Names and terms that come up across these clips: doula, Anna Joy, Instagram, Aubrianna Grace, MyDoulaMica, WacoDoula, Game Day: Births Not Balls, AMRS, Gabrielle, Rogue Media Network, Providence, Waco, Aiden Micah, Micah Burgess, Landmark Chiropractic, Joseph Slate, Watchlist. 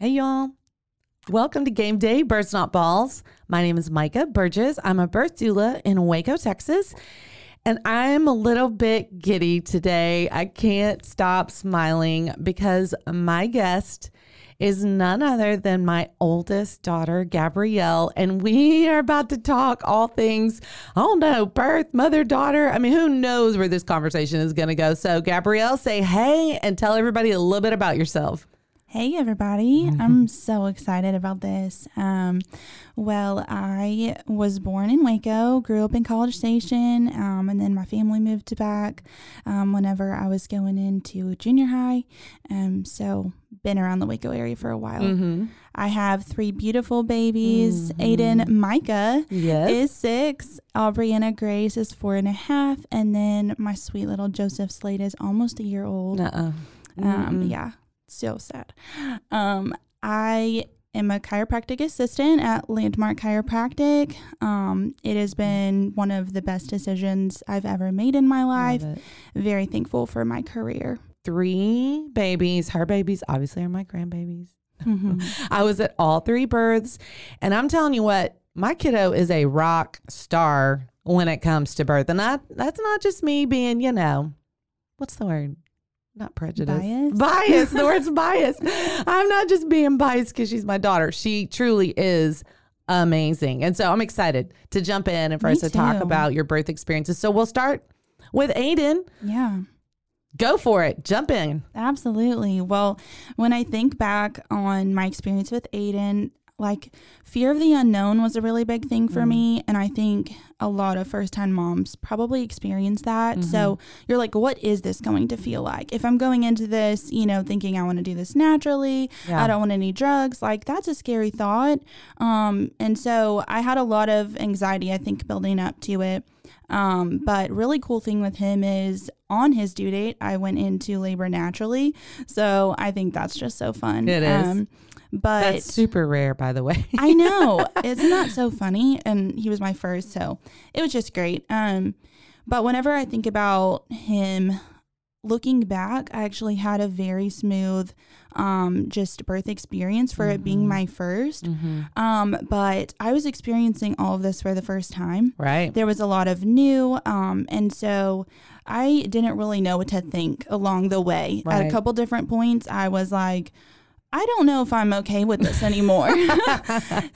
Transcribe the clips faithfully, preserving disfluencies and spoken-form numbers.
Hey, y'all. Welcome to Game Day, Births Not Balls. My name is Micah Burgess. I'm a birth doula in Waco, Texas, and I'm a little bit giddy today. I can't stop smiling because my guest is none other than my oldest daughter, Gabrielle, and we are about to talk all things, oh no, birth, mother, daughter. I mean, who knows where this conversation is going to go. So, Gabrielle, say hey and tell everybody a little bit about yourself. Hey, everybody. Mm-hmm. I'm so excited about this. Um, well, I was born in Waco, grew up in College Station, um, and then my family moved back um, whenever I was going into junior high. Um, so been around the Waco area for a while. Mm-hmm. I have three beautiful babies. Mm-hmm. Aiden Micah yes. is six. Aubrianna Grace is four and a half. And then my sweet little Joseph Slate is almost a year old. Uh-uh. Mm-hmm. Um, yeah. So sad. Um, I am a chiropractic assistant at Landmark Chiropractic. Um, it has been one of the best decisions I've ever made in my life. Very thankful for my career. Three babies. Her babies obviously are my grandbabies. Mm-hmm. I was at all three births, and I'm telling you what, my kiddo is a rock star when it comes to birth. And I, that's not just me being, you know, what's the word? Not prejudice. Bias. Bias. The word's biased. I'm not just being biased because she's my daughter. She truly is amazing. And so I'm excited to jump in and for us to talk about your birth experiences. So we'll start with Aiden. Yeah. Go for it. Jump in. Absolutely. Well, when I think back on my experience with Aiden, like fear of the unknown was a really big thing for mm. me. And I think a lot of first-time moms probably experience that. Mm-hmm. So you're like, what is this going to feel like? If I'm going into this, you know, thinking I want to do this naturally, yeah. I don't want any drugs, like that's a scary thought. Um, and so I had a lot of anxiety, I think, building up to it. Um, but really cool thing with him is on his due date, I went into labor naturally. So I think that's just so fun. It is. Um, But that's super rare, by the way. I know. It's not so funny. And he was my first, so it was just great. Um, but whenever I think about him looking back, I actually had a very smooth um, just birth experience for mm-hmm. it being my first. Mm-hmm. Um, but I was experiencing all of this for the first time. Right. There was a lot of new. Um, and so I didn't really know what to think along the way. Right. At a couple different points, I was like, I don't know if I'm okay with this anymore.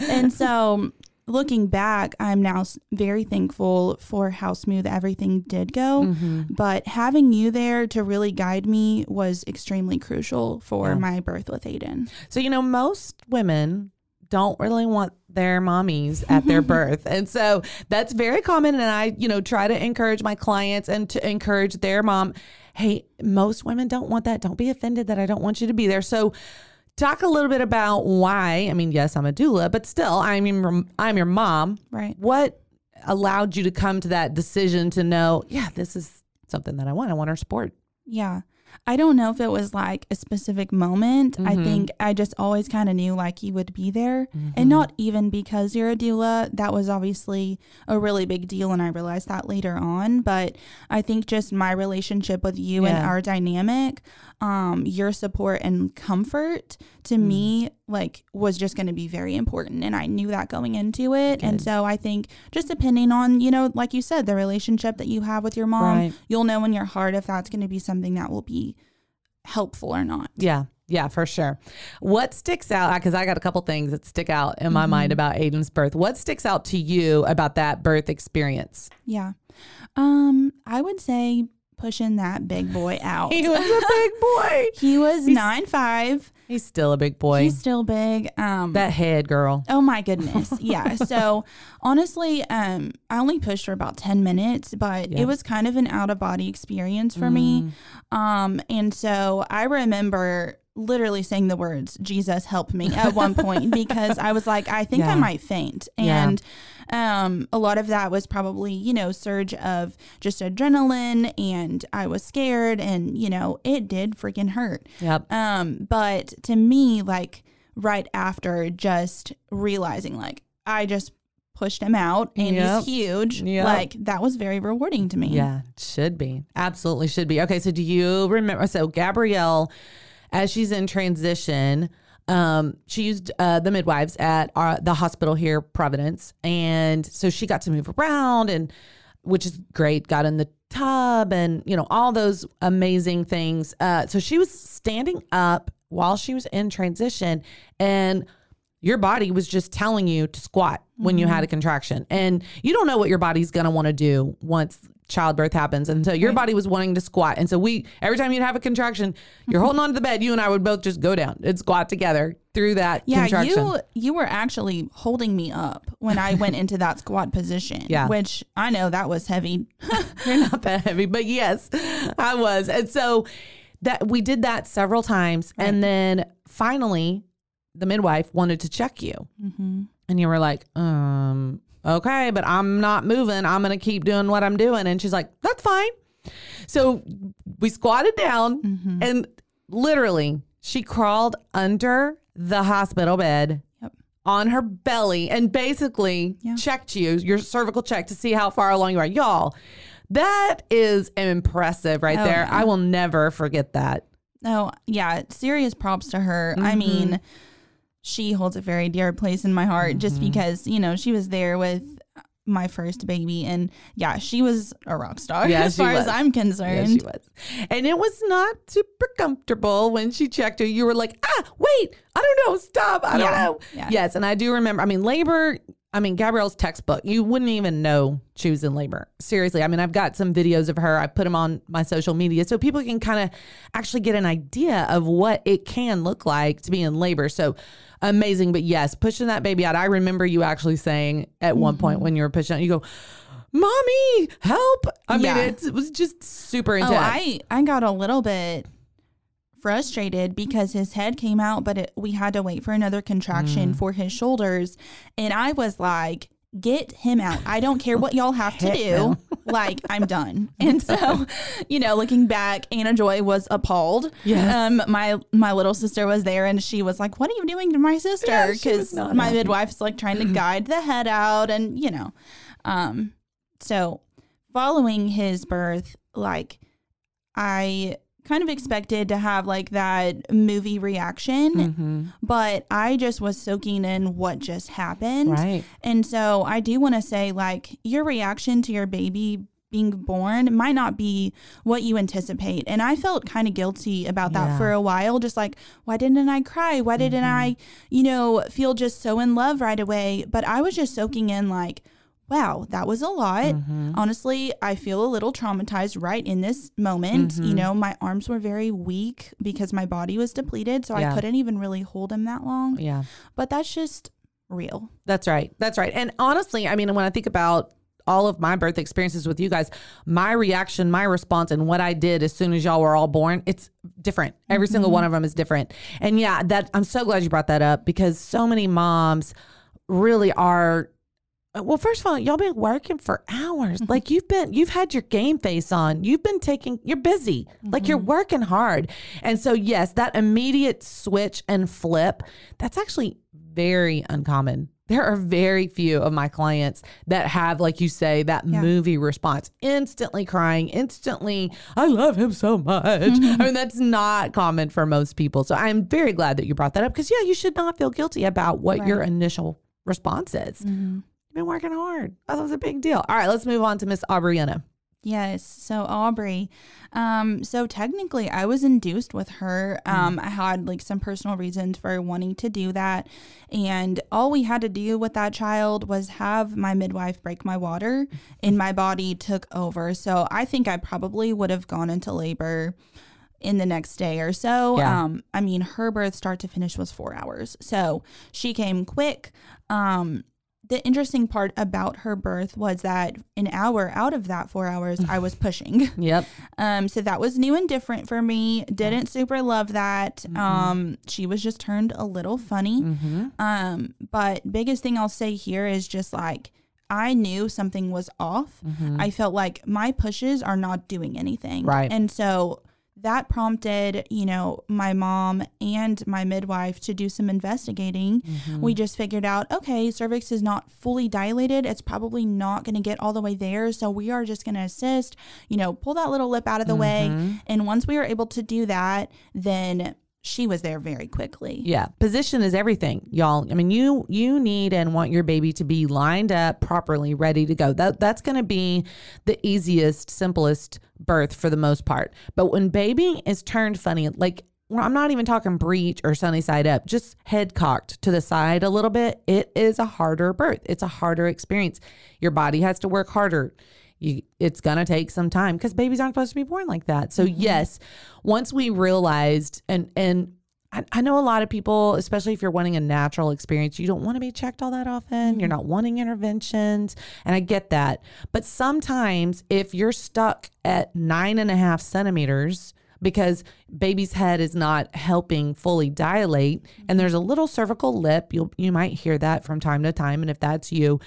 And so looking back, I'm now very thankful for how smooth everything did go. Mm-hmm. But having you there to really guide me was extremely crucial for yeah. my birth with Aiden. So, you know, most women don't really want their mommies at their birth. And so that's very common. And I, you know, try to encourage my clients and to encourage their mom. Hey, most women don't want that. Don't be offended that I don't want you to be there. So talk a little bit about why. I mean, yes, I'm a doula, but still, I'm your, I'm your mom. Right. What allowed you to come to that decision to know, yeah, this is something that I want. I want our sport. Yeah. I don't know if it was like a specific moment. Mm-hmm. I think I just always kind of knew like you would be there. Mm-hmm. And not even because you're a doula. That was obviously a really big deal. And I realized that later on. But I think just my relationship with you yeah. and our dynamic, um, your support and comfort to mm-hmm. me, like was just going to be very important. And I knew that going into it. Good. And so I think just depending on, you know, like you said, the relationship that you have with your mom, right. you'll know in your heart if that's going to be something that will be helpful or not. Yeah. Yeah, for sure. What sticks out, because I got a couple things that stick out in my mm-hmm. mind about Aiden's birth. What sticks out to you about that birth experience? Yeah. Um, I would say pushing that big boy out. He was a big boy. He was nine five. He's still a big boy. He's still big. Um, that head, girl. Oh, my goodness. Yeah. So, honestly, um, I only pushed for about ten minutes, but yeah. it was kind of an out-of-body experience for mm. me. Um, and so, I remember literally saying the words, "Jesus, help me," at one point because I was like, I think yeah. I might faint. And yeah. um, a lot of that was probably, you know, surge of just adrenaline, and I was scared, and, you know, it did freaking hurt. Yep. Um, but to me, like right after, just realizing like I just pushed him out and yep. he's huge. Yep. Like that was very rewarding to me. Yeah, should be. Absolutely should be. Okay. So do you remember? So Gabrielle, as she's in transition, um, she used uh, the midwives at our, the hospital here, Providence. And so she got to move around, and which is great. Got in the tub and, you know, all those amazing things. Uh, so she was standing up while she was in transition, and your body was just telling you to squat when mm-hmm. you had a contraction. And you don't know what your body's going to want to do once childbirth happens. And so your body was wanting to squat. And so we, every time you'd have a contraction, you're holding on to the bed, you and I would both just go down and squat together through that yeah, contraction. Yeah, you, you were actually holding me up when I went into that squat position, yeah. which I know that was heavy. You're not that heavy, but yes, I was. And so that we did that several times. Right. And then finally, the midwife wanted to check you. Mm-hmm. And you were like, um... okay, but I'm not moving. I'm going to keep doing what I'm doing. And she's like, that's fine. So we squatted down mm-hmm. and literally she crawled under the hospital bed yep. on her belly and basically yeah. checked you, your cervical check, to see how far along you are. Y'all, that is impressive right oh, there. Yeah. I will never forget that. Oh, yeah. Serious props to her. Mm-hmm. I mean, she holds a very dear place in my heart mm-hmm. just because, you know, she was there with my first baby. And yeah, she was a rock star yeah, as far was. as I'm concerned. Yeah, she was. And it was not super comfortable when she checked her. You were like, ah, wait, I don't know. Stop. I yeah. don't know. Yeah. Yes. And I do remember, I mean, labor, I mean, Gabrielle's textbook, you wouldn't even know she was in labor. Seriously. I mean, I've got some videos of her. I put them on my social media so people can kind of actually get an idea of what it can look like to be in labor. So, amazing. But yes, pushing that baby out. I remember you actually saying at mm-hmm. one point when you were pushing out, you go, "Mommy, help." I yeah. mean, it, it was just super intense. Oh, I, I got a little bit frustrated because his head came out, but it, we had to wait for another contraction mm. for his shoulders. And I was like, get him out. I don't care what y'all have to do. Like, I'm done. And so, you know, looking back, Anna Joy was appalled. Yes. Um, my my little sister was there, and she was like, "What are you doing to my sister?" Because yeah, my midwife's like trying to guide the head out, and you know, um, so following his birth, like I kind of expected to have like that movie reaction, mm-hmm. but I just was soaking in what just happened. Right. And so I do want to say, like, your reaction to your baby being born might not be what you anticipate. And I felt kind of guilty about that yeah. for a while. Just like, why didn't I cry? Why didn't mm-hmm. I, you know, feel just so in love right away? But I was just soaking in like, wow, that was a lot. Mm-hmm. Honestly, I feel a little traumatized right in this moment. Mm-hmm. You know, my arms were very weak because my body was depleted, so yeah. I couldn't even really hold him that long. Yeah. But that's just real. That's right. That's right. And honestly, I mean, when I think about all of my birth experiences with you guys, my reaction, my response, and what I did as soon as y'all were all born, it's different. Every mm-hmm. single one of them is different. And yeah, that I'm so glad you brought that up because so many moms really are. Well, first of all, y'all been working for hours. Mm-hmm. Like you've been, you've had your game face on. You've been taking, you're busy. Mm-hmm. Like you're working hard. And so, yes, that immediate switch and flip, that's actually very uncommon. There are very few of my clients that have, like you say, that yeah. movie response, instantly crying, instantly, I love him so much. Mm-hmm. I mean, that's not common for most people. So I'm very glad that you brought that up because, yeah, you should not feel guilty about what right. your initial response is. Mm-hmm. Been working hard. Oh, that was a big deal. All right, let's move on to Miss Aubrianna. Yes. So Aubrey, um, so technically I was induced with her. Um, mm. I had like some personal reasons for wanting to do that. And all we had to do with that child was have my midwife break my water and my body took over. So I think I probably would have gone into labor in the next day or so. Yeah. Um, I mean, her birth start to finish was four hours. So she came quick. Um, the interesting part about her birth was that an hour out of that four hours, I was pushing. Yep. Um, so that was new and different for me. Didn't super love that. Mm-hmm. Um, she was just turned a little funny. Mm-hmm. Um, but biggest thing I'll say here is just like, I knew something was off. Mm-hmm. I felt like my pushes are not doing anything. Right. And so that prompted, you know, my mom and my midwife to do some investigating. Mm-hmm. We just figured out, okay, cervix is not fully dilated. It's probably not going to get all the way there. So we are just going to assist, you know, pull that little lip out of the mm-hmm. way. And once we were able to do that, then she was there very quickly. Yeah. Position is everything, y'all. I mean, you you need and want your baby to be lined up properly, ready to go. That That's going to be the easiest, simplest birth for the most part. But when baby is turned funny, like, well, I'm not even talking breech or sunny side up, just head cocked to the side a little bit, it is a harder birth. It's a harder experience. Your body has to work harder. You, it's going to take some time because babies aren't supposed to be born like that. So mm-hmm. yes, once we realized, and, and I, I know a lot of people, especially if you're wanting a natural experience, you don't want to be checked all that often. Mm-hmm. You're not wanting interventions. And I get that. But sometimes if you're stuck at nine and a half centimeters because baby's head is not helping fully dilate mm-hmm. and there's a little cervical lip, you'll, you might hear that from time to time. And if that's you,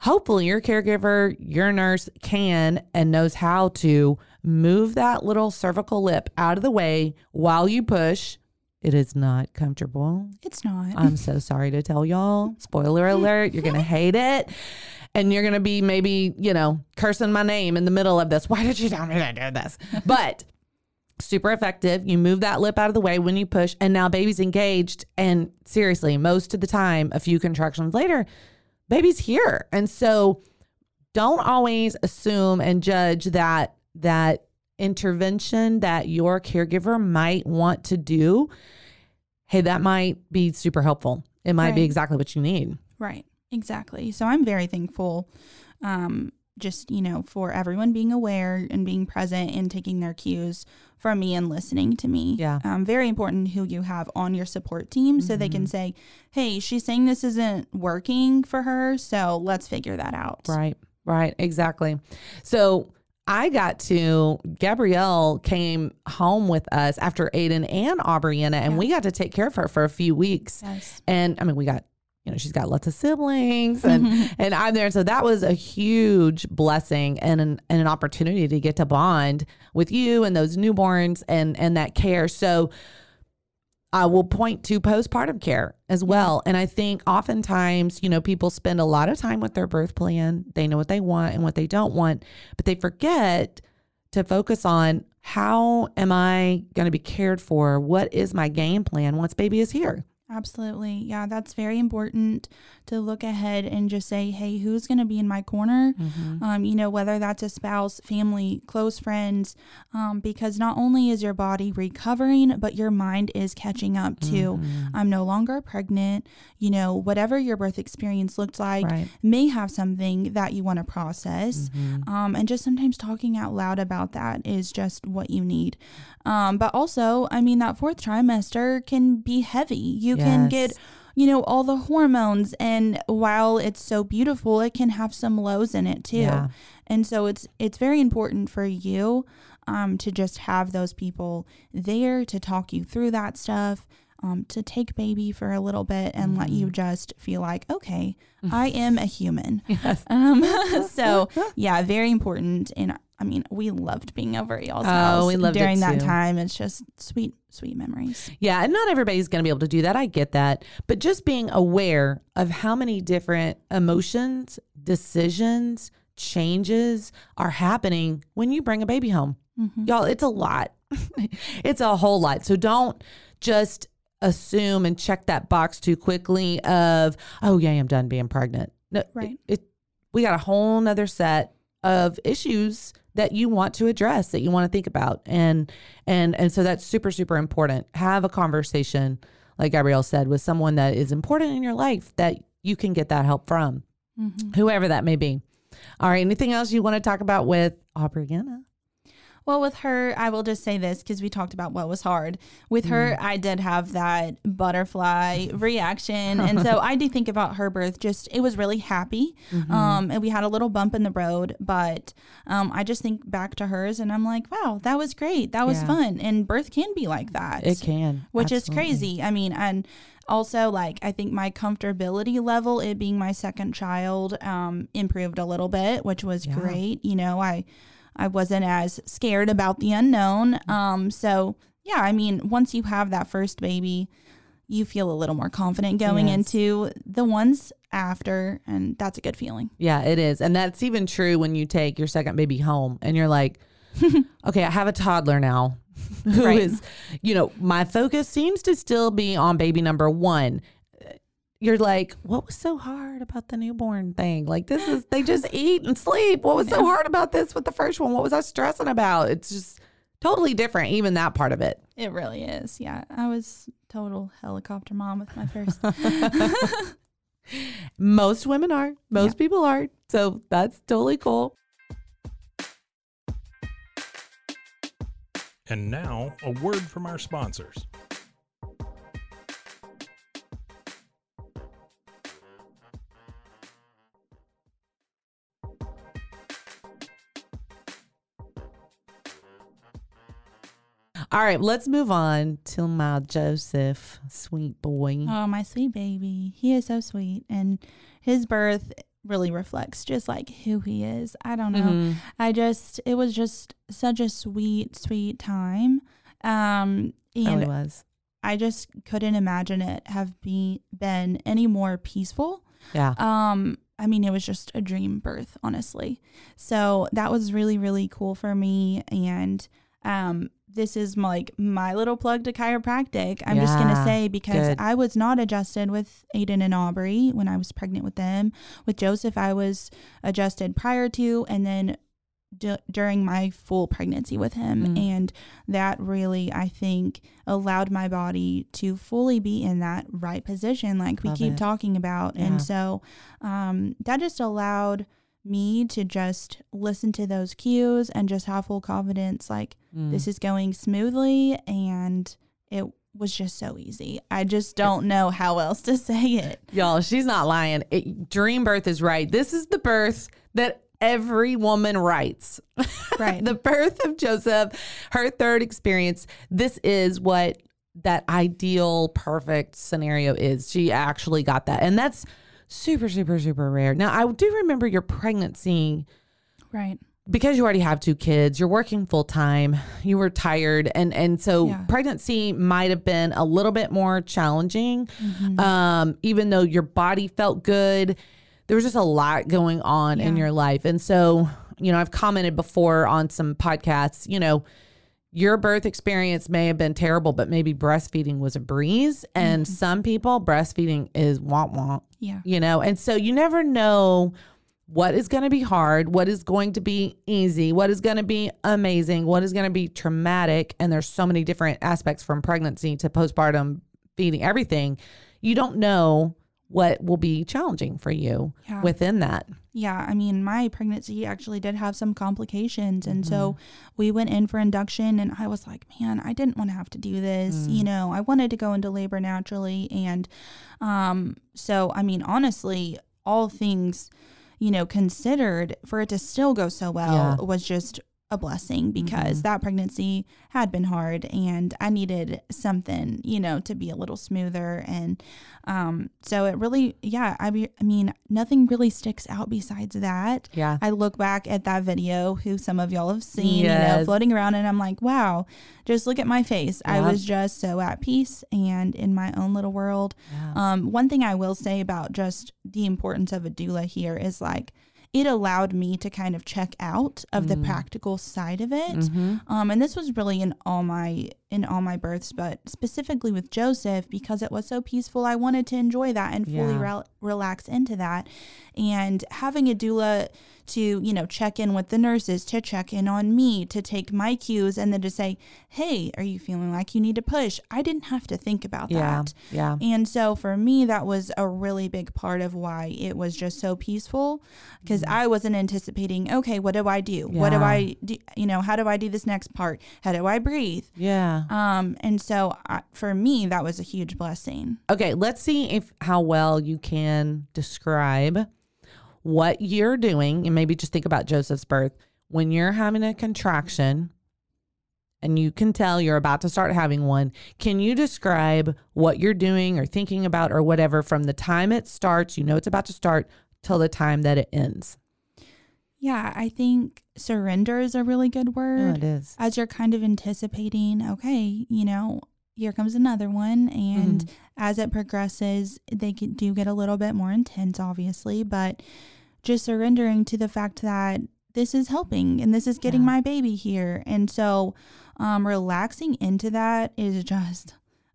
hopefully your caregiver, your nurse can and knows how to move that little cervical lip out of the way while you push. It is not comfortable. It's not. I'm so sorry to tell y'all. Spoiler alert, you're going to hate it. And you're going to be maybe, you know, cursing my name in the middle of this. Why did you tell me to do this? But super effective. You move that lip out of the way when you push. And now baby's engaged. And seriously, most of the time, a few contractions later, baby's here. And so don't always assume and judge that that intervention that your caregiver might want to do. Hey, that might be super helpful. It might right. be exactly what you need. Right. Exactly. So I'm very thankful um, just, you know, for everyone being aware and being present and taking their cues from me and listening to me. Yeah. Um, very important who you have on your support team so mm-hmm. they can say, hey, she's saying this isn't working for her, so let's figure that out. Right. Right. Exactly. So I got to, Gabrielle came home with us after Aiden and Aubrianna, and yeah. we got to take care of her for a few weeks. Yes. And I mean, we got You know, she's got lots of siblings and, mm-hmm. and I'm there. So that was a huge blessing and an, and an opportunity to get to bond with you and those newborns and, and that care. So I will point to postpartum care as well. And I think oftentimes, you know, people spend a lot of time with their birth plan. They know what they want and what they don't want, but they forget to focus on how am I going to be cared for? What is my game plan once baby is here? Absolutely. Yeah, that's very important to look ahead and just say, hey, who's going to be in my corner? Mm-hmm. Um, you know, whether that's a spouse, family, close friends, um, because not only is your body recovering, but your mind is catching up too. Mm-hmm. I'm no longer pregnant. You know, whatever your birth experience looked like right. may have something that you want to process. Mm-hmm. Um, and just sometimes talking out loud about that is just what you need. Um, but also, I mean, that fourth trimester can be heavy. You You yes. can get, you know, all the hormones. And while it's so beautiful, it can have some lows in it too. Yeah. And so it's it's very important for you um, to just have those people there to talk you through that stuff, um, to take baby for a little bit and mm-hmm. let you just feel like, okay, I am a human. Yes. Um, so yeah, very important. And I mean, we loved being over at y'all's oh, house we loved during it that time. It's just sweet, sweet memories. Yeah. And not everybody's going to be able to do that. I get that. But just being aware of how many different emotions, decisions, changes are happening when you bring a baby home. Mm-hmm. Y'all, it's a lot. It's a whole lot. So don't just assume and check that box too quickly of, oh yeah, I'm done being pregnant. No, right. It, it, we got a whole nother set of issues that you want to address, that you want to think about. And, and, and so that's super, super important. Have a conversation, like Gabrielle said, with someone that is important in your life that you can get that help from, mm-hmm. whoever that may be. All right. Anything else you want to talk about with Aubrianna? Well, with her, I will just say this because we talked about what was hard. With her, mm. I did have that butterfly reaction. And so I do think about her birth. Just it was really happy. Mm-hmm. Um, and we had a little bump in the road. But um, I just think back to hers and I'm like, wow, that was great. That was yeah. fun. And birth can be like that. It can. Which Absolutely. Is crazy. I mean, and also, like, I think my comfortability level, it being my second child, um, improved a little bit, which was yeah. great. You know, I I wasn't as scared about the unknown. Um, so, yeah, I mean, once you have that first baby, you feel a little more confident going yes. into the ones after, and that's a good feeling. Yeah, it is. And that's even true when you take your second baby home and you're like, okay, I have a toddler now. Who right. is, you know, my focus seems to still be on baby number one. You're like, what was so hard about the newborn thing? Like, this is, they just eat and sleep. What was so hard about this with the first one? What was I stressing about? It's just totally different, even that part of it. It really is. Yeah. I was total helicopter mom with my first. Most women are. Most yeah. people are. So that's totally cool. And now, a word from our sponsors. All right, let's move on to my Joseph, sweet boy. Oh, my sweet baby. He is so sweet. And his birth really reflects just like who he is. I don't know. Mm-hmm. I just, it was just such a sweet, sweet time. Um, and oh, it was. I just couldn't imagine it have be, been any more peaceful. Yeah. Um, I mean, it was just a dream birth, honestly. So that was really, really cool for me. And, um, this is my, like my little plug to chiropractic. I'm yeah, just going to say because good. I was not adjusted with Aiden and Aubrey when I was pregnant with them. With Joseph, I was adjusted prior to and then d- during my full pregnancy with him. Mm. And that really, I think, allowed my body to fully be in that right position like Love we keep it. Talking about. Yeah. And so um, that just allowed me to just listen to those cues and just have full confidence like mm. this is going smoothly, and it was just so easy. I just don't know how else to say it. Y'all, she's not lying. It, dream birth is right. This is the birth that every woman writes. Right. The birth of Joseph, her third experience. This is what that ideal perfect scenario is. She actually got that. And that's super, super, super rare. Now, I do remember your pregnancy. Right. Because you already have two kids, you're working full time, you were tired. And, and so yeah. pregnancy might have been a little bit more challenging, mm-hmm. um, even though your body felt good. There was just a lot going on yeah. in your life. And so, you know, I've commented before on some podcasts, you know, your birth experience may have been terrible, but maybe breastfeeding was a breeze. And mm-hmm. some people, breastfeeding is womp womp. Yeah. You know, and so you never know what is going to be hard, what is going to be easy, what is going to be amazing, what is going to be traumatic. And there's so many different aspects from pregnancy to postpartum feeding, everything. You don't know what will be challenging for you yeah. within that. Yeah. I mean, my pregnancy actually did have some complications. And mm-hmm. so we went in for induction and I was like, man, I didn't want to have to do this. Mm. You know, I wanted to go into labor naturally. And um, so, I mean, honestly, all things, you know, considered, for it to still go so well yeah. was just a blessing, because mm-hmm. that pregnancy had been hard and I needed something, you know, to be a little smoother. And um, so it really, yeah, I, be, I mean, nothing really sticks out besides that. Yeah. I look back at that video, who some of y'all have seen, yes. you know, floating around, and I'm like, wow, just look at my face. Yeah. I was just so at peace and in my own little world. Yeah. Um, one thing I will say about just the importance of a doula here is like, it allowed me to kind of check out of the mm. practical side of it. Mm-hmm. Um, and this was really in all my in all my births, but specifically with Joseph, because it was so peaceful, I wanted to enjoy that and fully yeah. re- relax into that. And having a doula to, you know, check in with the nurses, to check in on me, to take my cues, and then to say, hey, are you feeling like you need to push? I didn't have to think about that. Yeah, yeah. And so for me, that was a really big part of why it was just so peaceful, because mm-hmm. I wasn't anticipating, okay, what do I do? Yeah. What do I do? You know, how do I do this next part? How do I breathe? Yeah. Um. And so I, for me, that was a huge blessing. Okay. Let's see if how well you can describe what you're doing, and maybe just think about Joseph's birth. When you're having a contraction and you can tell you're about to start having one, can you describe what you're doing or thinking about or whatever from the time it starts, you know it's about to start, till the time that it ends? Yeah, I think surrender is a really good word. Oh, it is. As you're kind of anticipating, okay, you know, here comes another one. And mm-hmm. as it progresses, they do get a little bit more intense, obviously, but just surrendering to the fact that this is helping and this is getting yeah. my baby here. And so um, relaxing into that is just,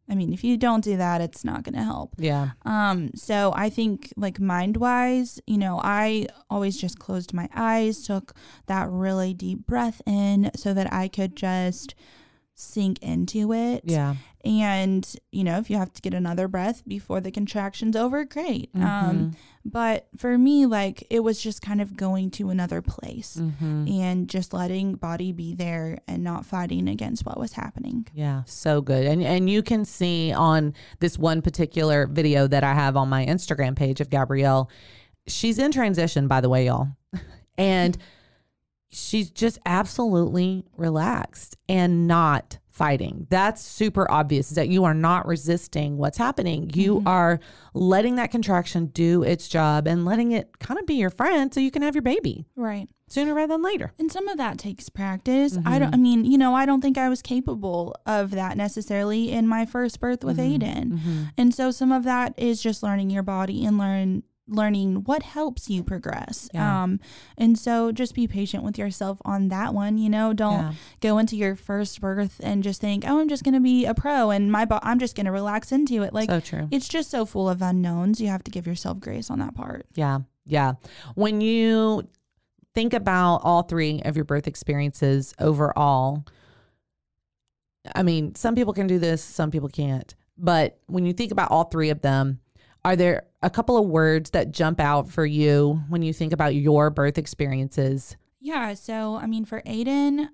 I mean, if you don't do that, it's not going to help. Yeah. Um. So I think, like, mind-wise, you know, I always just closed my eyes, took that really deep breath in so that I could just sink into it. Yeah. And, you know, if you have to get another breath before the contraction's over, great. Mm-hmm. Um, but for me, like, it was just kind of going to another place mm-hmm. and just letting body be there and not fighting against what was happening. Yeah, so good. And and you can see on this one particular video that I have on my Instagram page of Gabrielle, she's in transition, by the way, y'all. And she's just absolutely relaxed and not fighting. That's super obvious, is that you are not resisting what's happening. You mm-hmm. are letting that contraction do its job and letting it kind of be your friend so you can have your baby. Right. Sooner rather than later. And some of that takes practice. Mm-hmm. I don't, I mean, you know, I don't think I was capable of that necessarily in my first birth with mm-hmm. Aiden. Mm-hmm. And so some of that is just learning your body and learn learning what helps you progress. Yeah. Um, and so just be patient with yourself on that one. You know, don't yeah. go into your first birth and just think, oh, I'm just going to be a pro and my bo- I'm just going to relax into it. Like, so true. It's just so full of unknowns. You have to give yourself grace on that part. Yeah. Yeah. When you think about all three of your birth experiences overall, I mean, some people can do this, some people can't, but when you think about all three of them, are there a couple of words that jump out for you when you think about your birth experiences? Yeah. So, I mean, for Aiden,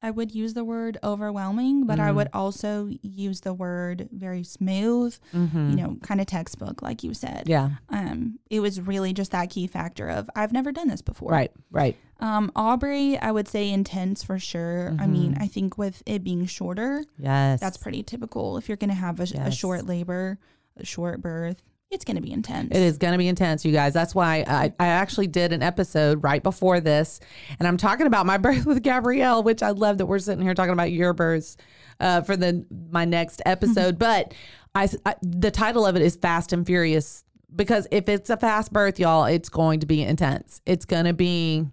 I would use the word overwhelming, but mm-hmm. I would also use the word very smooth, mm-hmm. you know, kind of textbook, like you said. Yeah. Um, it was really just that key factor of, I've never done this before. Right, right. Um, Aubrey, I would say intense for sure. Mm-hmm. I mean, I think with it being shorter, yes, that's pretty typical. If you're going to have a, yes. a short labor, a short birth, it's going to be intense. It is going to be intense, you guys. That's why I, I actually did an episode right before this, and I'm talking about my birth with Gabrielle, which I love that we're sitting here talking about your births uh, for the my next episode. But I, I the title of it is Fast and Furious, because if it's a fast birth, y'all, it's going to be intense. It's going to be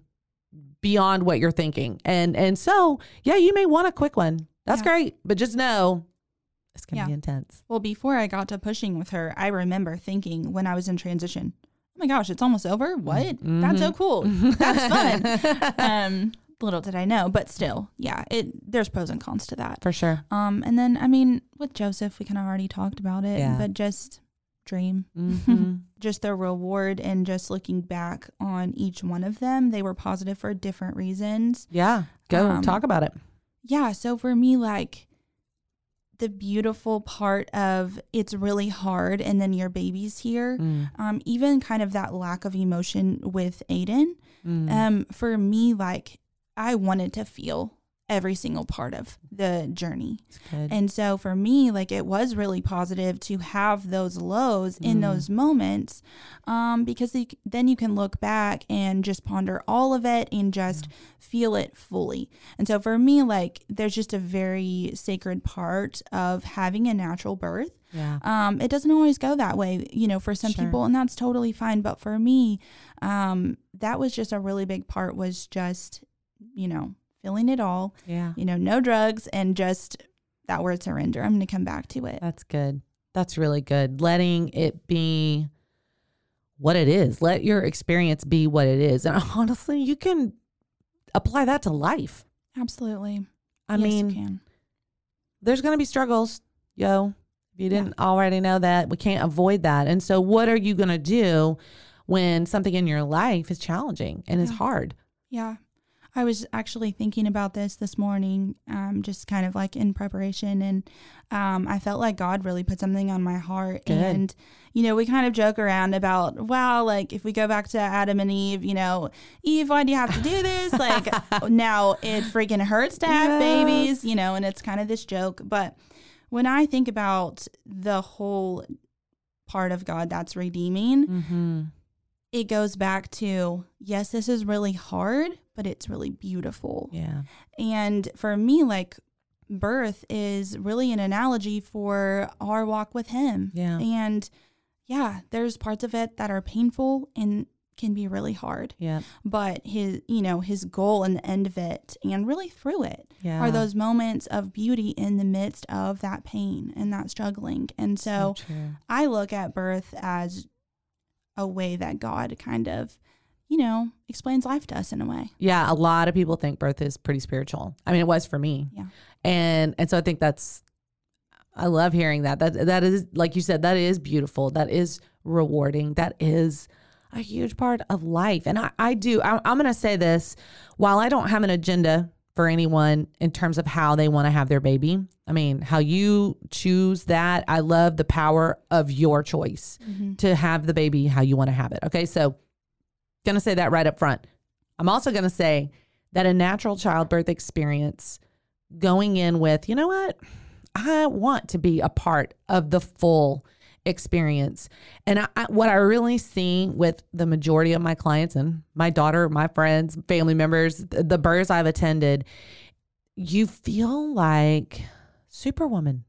beyond what you're thinking. And, and so, yeah, you may want a quick one. That's yeah. great. But just know, it's going to yeah. be intense. Well, before I got to pushing with her, I remember thinking when I was in transition, oh my gosh, it's almost over. What? Mm-hmm. That's so cool. That's fun. Um, little did I know, but still, yeah, it, there's pros and cons to that. For sure. Um, and then, I mean, with Joseph, we kind of already talked about it, yeah. but just dream, mm-hmm. just the reward and just looking back on each one of them. They were positive for different reasons. Yeah. Go um, talk about it. Yeah. So for me, like, the beautiful part of it's really hard and then your baby's here, mm. um, even kind of that lack of emotion with Aiden. Mm. Um, for me, like, I wanted to feel every single part of the journey. And so for me, like, it was really positive to have those lows mm. in those moments, um, because they, then you can look back and just ponder all of it and just yeah. feel it fully. And so for me, like, there's just a very sacred part of having a natural birth. Yeah. Um, it doesn't always go that way, you know, for some sure. people, and that's totally fine. But for me, um, that was just a really big part, was just, you know, feeling it all, yeah. you know, no drugs, and just that word surrender. I'm going to come back to it. That's good. That's really good. Letting it be what it is. Let your experience be what it is. And honestly, you can apply that to life. Absolutely. I yes, mean, you can. There's going to be struggles, yo. If you didn't yeah. already know that, we can't avoid that. And so what are you going to do when something in your life is challenging and yeah. is hard? Yeah. I was actually thinking about this this morning, um, just kind of like in preparation. And um, I felt like God really put something on my heart. Good. And, you know, we kind of joke around about, wow, like if we go back to Adam and Eve, you know, Eve, why do you have to do this? Like now it freaking hurts to have yes. babies, you know, and it's kind of this joke. But when I think about the whole part of God that's redeeming, mm-hmm. it goes back to, yes, this is really hard, but it's really beautiful. Yeah. And for me, like, birth is really an analogy for our walk with him. Yeah. And yeah, there's parts of it that are painful and can be really hard. Yeah. But his, you know, his goal and the end of it and really through it yeah. are those moments of beauty in the midst of that pain and that struggling. And so, so true. I look at birth as a way that God kind of, you know, explains life to us in a way. Yeah. A lot of people think birth is pretty spiritual. I mean, it was for me. Yeah. And, and so I think that's, I love hearing that, that, that is, like you said, that is beautiful. That is rewarding. That is a huge part of life. And I, I do, I, I'm going to say this, while I don't have an agenda for anyone in terms of how they want to have their baby. I mean, how you choose that. I love the power of your choice mm-hmm. to have the baby, how you want to have it. Okay. So going to say that right up front. I'm also going to say that a natural childbirth experience, going in with, you know what, I want to be a part of the full experience. And I, I, what I really see with the majority of my clients and my daughter, my friends, family members, the, the births I've attended, you feel like Superwoman.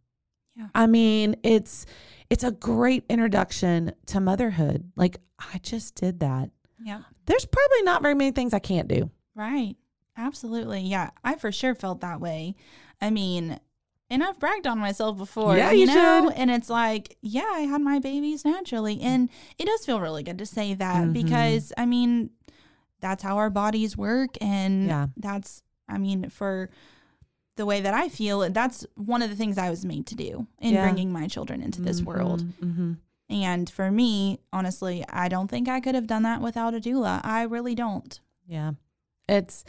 Yeah. I mean, it's, it's a great introduction to motherhood. Like, I just did that. Yeah. There's probably not very many things I can't do. Right. Absolutely. Yeah. I for sure felt that way. I mean, and I've bragged on myself before, yeah, you, you know, should. And it's like, yeah, I had my babies naturally. And it does feel really good to say that mm-hmm. because, I mean, that's how our bodies work. And yeah. that's, I mean, for the way that I feel, that's one of the things I was made to do in yeah. bringing my children into this mm-hmm. world. Mm-hmm. And for me, honestly, I don't think I could have done that without a doula. I really don't. Yeah. It's,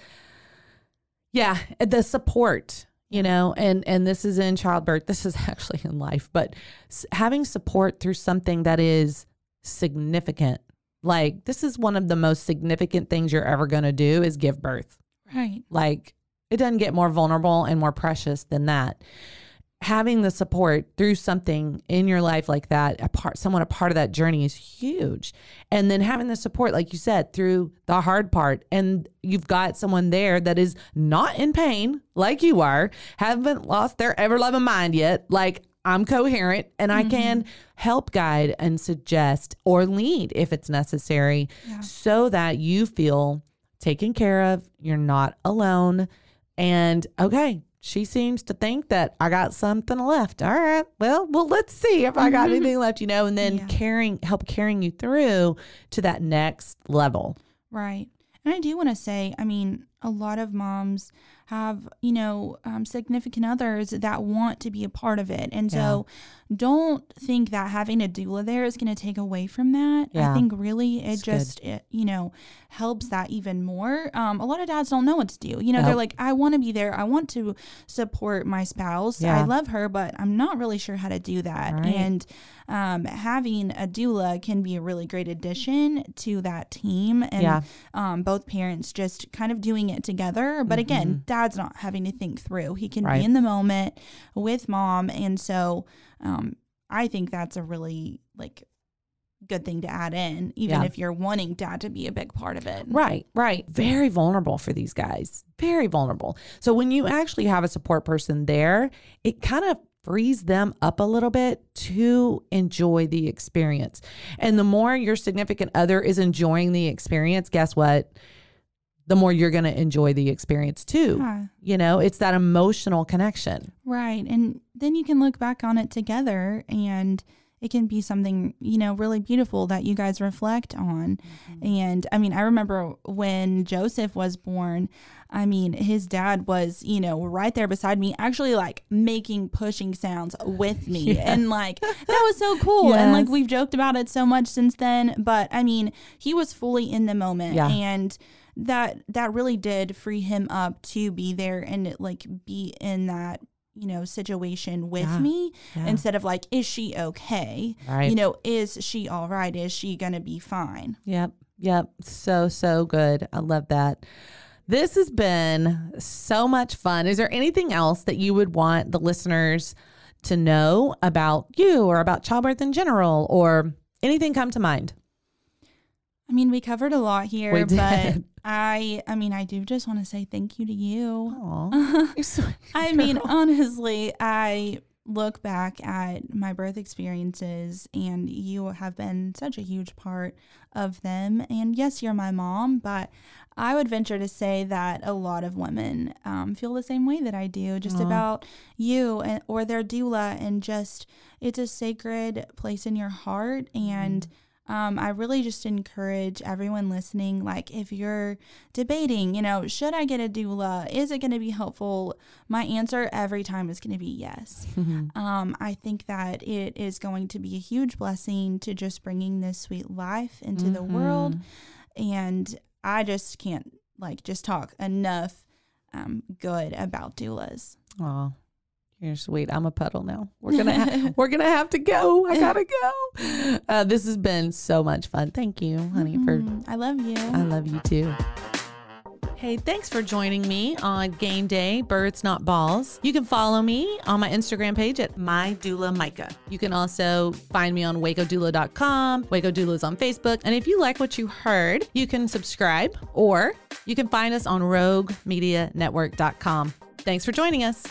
yeah, the support, you know, and, and this is in childbirth. This is actually in life, but having support through something that is significant, like this is one of the most significant things you're ever going to do is give birth. Right. Like it doesn't get more vulnerable and more precious than that. Having the support through something in your life like that, a part, someone a part of that journey is huge. And then having the support, like you said, through the hard part, and you've got someone there that is not in pain like you are, haven't lost their ever-loving mind yet. Like, I'm coherent and mm-hmm. I can help guide and suggest or lead if it's necessary yeah. so that you feel taken care of, you're not alone, and okay, she seems to think that I got something left. All right. Well, well, let's see if I got anything left, you know, and then yeah. carrying, help carrying you through to that next level. Right. And I do want to say, I mean, a lot of moms have, you know, um, significant others that want to be a part of it. And so yeah. don't think that having a doula there is going to take away from that. Yeah. I think really it it's just, it, you know, helps that even more. Um, a lot of dads don't know what to do. You know, nope. they're like, I want to be there. I want to support my spouse. Yeah. I love her, but I'm not really sure how to do that. Right. And um, having a doula can be a really great addition to that team. And yeah. um, both parents just kind of doing it together. But again, mm-hmm. dad's not having to think through. He can right. be in the moment with mom. And so um, I think that's a really like good thing to add in, even yeah. if you're wanting dad to be a big part of it. Right, right. Very vulnerable for these guys. Very vulnerable. So when you actually have a support person there, it kind of frees them up a little bit to enjoy the experience. And the more your significant other is enjoying the experience, guess what? The more you're going to enjoy the experience too. Yeah. You know, it's that emotional connection. Right. And then you can look back on it together and it can be something, you know, really beautiful that you guys reflect on. Mm-hmm. And I mean, I remember when Joseph was born, I mean, his dad was, you know, right there beside me, actually like making pushing sounds with me. Yes. And like, that was so cool. Yes. And like, we've joked about it so much since then, but I mean, he was fully in the moment. Yeah. And that, that really did free him up to be there and like be in that, you know, situation with yeah, me yeah. instead of like, is she okay? Right. You know, is she all right? Is she going to be fine? Yep. Yep. So, so good. I love that. This has been so much fun. Is there anything else that you would want the listeners to know about you or about childbirth in general, or anything come to mind? I mean, we covered a lot here, we did. but I, I mean, I do just want to say thank you to you. Aww, you're so I mean, honestly, I look back at my birth experiences and you have been such a huge part of them. And yes, you're my mom, but I would venture to say that a lot of women um, feel the same way that I do just Aww. about you and, or their doula, and just, it's a sacred place in your heart. And mm. Um, I really just encourage everyone listening, like if you're debating, you know, should I get a doula? Is it going to be helpful? My answer every time is going to be yes. Mm-hmm. Um, I think that it is going to be a huge blessing to just bringing this sweet life into mm-hmm. the world. And I just can't like just talk enough um, good about doulas. Aw. You're sweet. I'm a puddle now. We're gonna ha- we're gonna have to go. I gotta go. Uh, this has been so much fun. Thank you, honey. Mm, for I love you. I love you too. Hey, thanks for joining me on Game Day, Births Not Balls. You can follow me on my Instagram page at MyDoulaMica. You can also find me on Waco Doula dot com. WacoDoula is on Facebook. And if you like what you heard, you can subscribe, or you can find us on Rogue Media Network dot com. Thanks for joining us.